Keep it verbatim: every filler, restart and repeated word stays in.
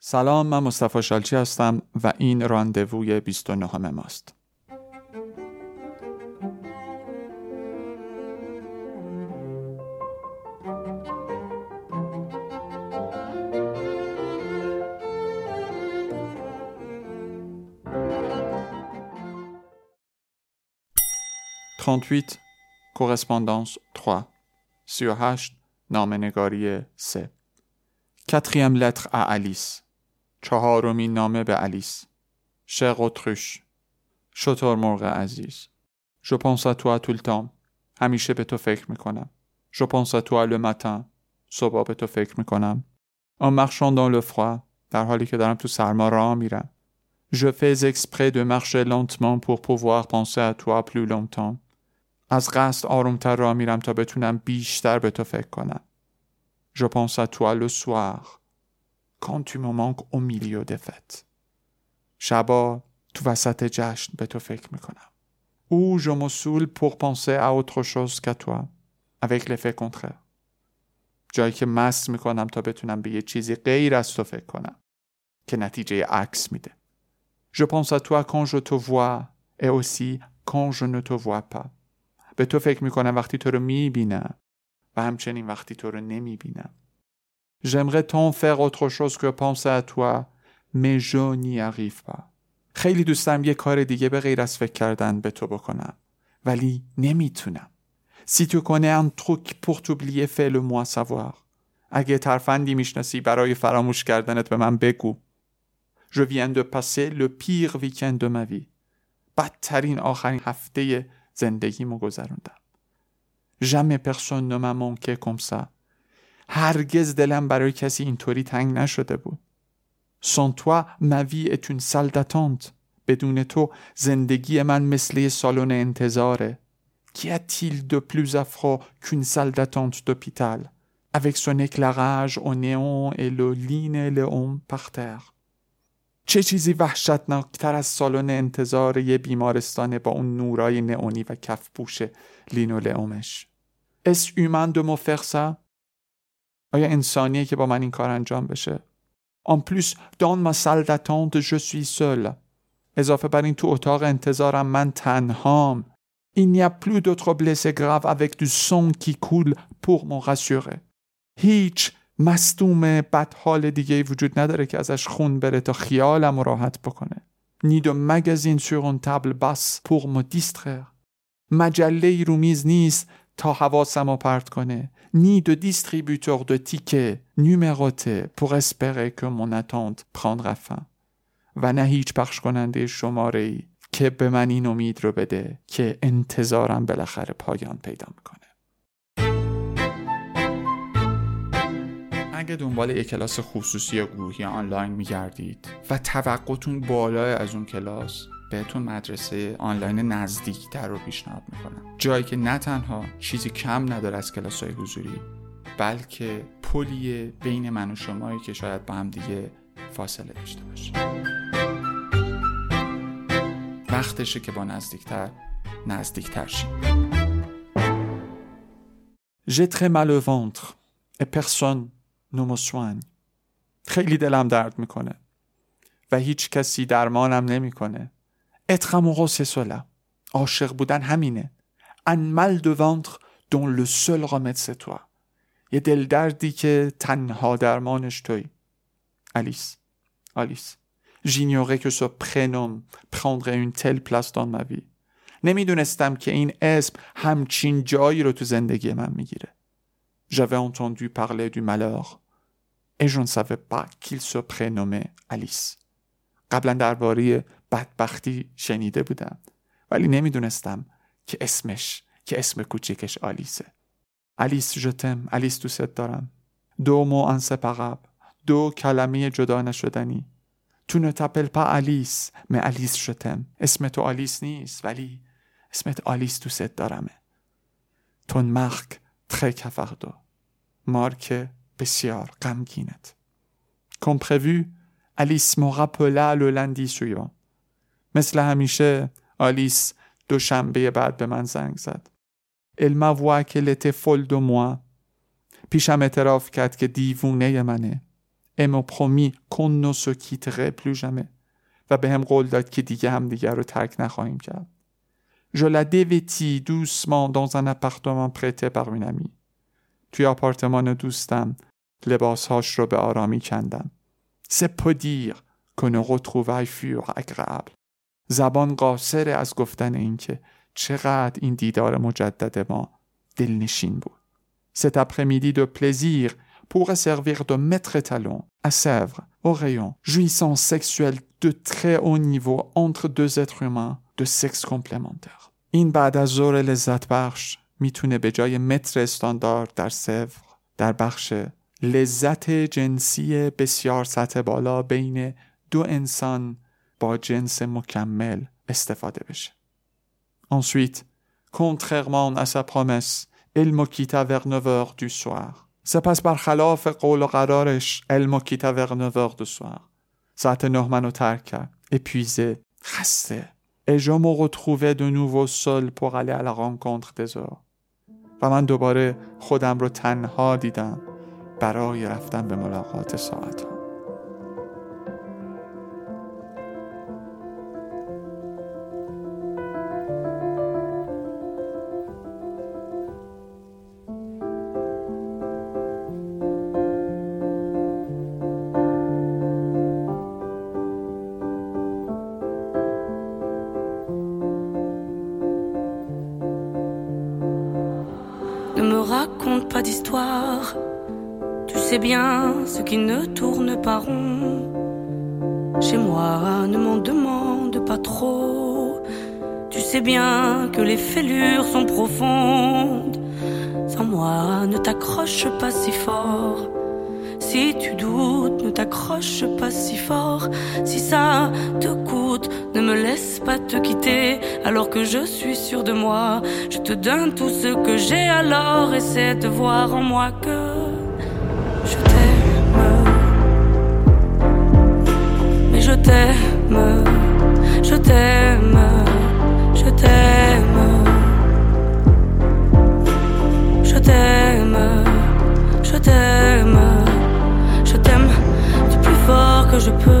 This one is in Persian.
سلام، من مصطفی شالچی هستم و این راندووی بیست و نهم ماست. سی و هشت Correspondance سه سی و هشت نامه‌نگاری سه Quatrième lettre à Alice چهارمین نامه به آلیس. Chère autruche شتر مرغ عزیز. Je pense à toi tout le temps همیشه به تو فکر میکنم. Je pense à toi le matin صبح به تو فکر میکنم. En marchant dans le froid در حالی که دارم تو سرما راه میرم. Je fais exprès de marcher lentement pour pouvoir penser à toi plus longtemps از قصد آرومتر راه میرم تا بتونم بیشتر به تو فکر کنم. Je pense à toi le soir quand tu me manques au milieu des fêtes شبا تو وسط جشن به تو فکر میکنم. Ou je me saoule pour penser à autre chose qu'à toi avec l'effet contraire جایی که مست میکنم تا بتونم به یه چیزی غیر از تو فکر کنم که نتیجه عکس میده. Je pense à toi quand je te vois et aussi quand je ne te vois pas به تو فکر میکنم وقتی تو رو میبینم و همچنین وقتی تو رو نمیبینم. J'aimerais tant faire autre chose que penser à toi mais je n'y arrive pas خیلی دوست دارم یه کار دیگه به غیر از فکر کردن به تو بکنم ولی نمیتونم. Si tu connais un truc pour t'oublier fais-le moi savoir اگه ترفندی میشناسی برای فراموش کردنت به من بگو. Je viens de passer le pire week-end de ma vie بدترین آخرین هفته زندگیمو گذروندم. Jamais personne ne m'a manqué comme ça هرگز دلم برای کسی اینطوری تنگ نشده بود. Sans toi ma vie est une salle d'attente بدون تو زندگی من مثل سالن انتظاره. Qu'y a-t-il de plus affreux qu'une salle d'attente d'hôpital avec son éclairage au néon et le lit néon par terre چه چیزی وحشتناکتر از سالن انتظار یه بیمارستانه با اون نورای نئونی و کفپوش لینولئومش. Est-ce humain de me faire ça آیا انسانیه که با من این کار انجام بشه؟ En plus dans ma salle d'attente je suis seul اضافه بر این تو اتاق انتظارم من تنهام. Il n'y a plus d'autres blessés graves avec du sang qui coule pour me rassurer هیچ مصدوم بدحال دیگه وجود نداره که ازش خون بره تا خیالم راحت بکنه. Ni de magazine sur une table basse pour me distraire مجله‌ای رو میز نیست تا حواسمو پرت کنه. Ni de distributeur de tickets numérotés pour espérer que mon attente prendra fin و نه هیچ پخش کننده شماره‌ای که به من این امید رو بده که انتظارم بالاخره پایان پیدا میکنه. اگه دنبال یک کلاس خصوصی یا گروهی آنلاین میگردید و توقعتون بالای از اون کلاس، بهتون مدرسه آنلاین نزدیکتر رو پیشنهاد میکنم. جایی که نه تنها چیزی کم نداره از کلاس‌های حضوری، بلکه پلی بین من و شمایی که شاید با هم دیگه فاصله داشته باشه. وقتشه که با نزدیکتر نزدیکتر شید. J'ai très mal au ventre et personne ne me soigne. خیلی دلم درد میکنه و هیچ کسی درمانم نمیکنه. Être amoureux c'est cela. عاشق بودن همینه. Un mal de ventre dont le seul remède c'est toi. یه دل دردی که تنها درمانش توی. آلیس. آلیس. J'ignorais que ce prénom prendrait une telle place dans ma vie. نمیدونستم که این اسم همچین جایی رو تو زندگی من میگیره. J'avais entendu parler du malheur et je ne savais pas qu'il se prénommait Alice. قبلا درباره بدبختی شنیده بودم ولی نمیدونستم که اسمش که اسم کوچیکش آلیسه. آلیس je t'aime آلیس دوست دارم. دو mots inséparables دو کلمه جدا نشدنی. Tu ne t'appelles pas Alice mais Alice je t'aime اسم تو آلیس نیست ولی اسمت آلیس دوست دارمه. Ton marque très cafardeux marque بسیار غمگینت. Comme prévu آلیس me rappela le lundi suivant مثل همیشه آلیس دوشنبه بعد به من زنگ زد. Elle m'avoua qu'elle était folle de moi پیشم اعتراف کرد که دیوونه منه. et me promis qu'on ne se quitterait plus jamais. و به هم قول داد که دیگه هم دیگر رو ترک نخواهیم کرد. Je la dévêtis doucement dans un appartement prêté par une amie. توی آپارتمان دوستم لباسهاش رو به آرامی کندم. C'est peu dire que nos retrouvailles furent agréables. زبان قاصر از گفتن این که چقدر این دیدار مجدد ما دلنشین بود. Cet après-midi de plaisir pourrait servir de maître étalon à Sèvres, au rayon, jouissance sexuelle de très haut niveau entre deux êtres humains de sexe complémentaire. این بعد از ظهر لذت بخش میتونه به جای متر استاندارد در سفر در بخش لذت جنسی بسیار سطح بالا بین دو انسان با جنس مکمل استفاده بشه. Ensuite, contrairement à sa promesse, elle me quitta vers neuf heures du soir. سپس برخلاف قول و قرارش elle me quitta vers neuf heures du soir. ساعت نه منو ترک کرد. épuisé, خسته. et je me retrouvais de nouveau seul pour aller à la rencontre des heures. و من دوباره خودم رو تنها دیدم برای رفتن به ملاقات ساعت ها. Pas d'histoire, tu sais bien ce qui ne tourne pas rond. Chez moi, ne m'en demande pas trop. Tu sais bien que les fêlures sont profondes. Sans moi, ne t'accroche pas si fort. Si tu doutes, ne t'accroche pas si fort. Si ça te coûte, ne me laisse pas te quitter. Alors que je suis sûre de moi, je te donne tout ce que j'ai. Alors essaie de voir en moi que je t'aime. Mais je t'aime, je t'aime, je t'aime. Je t'aime, je t'aime. Je t'aime du plus fort que je peux.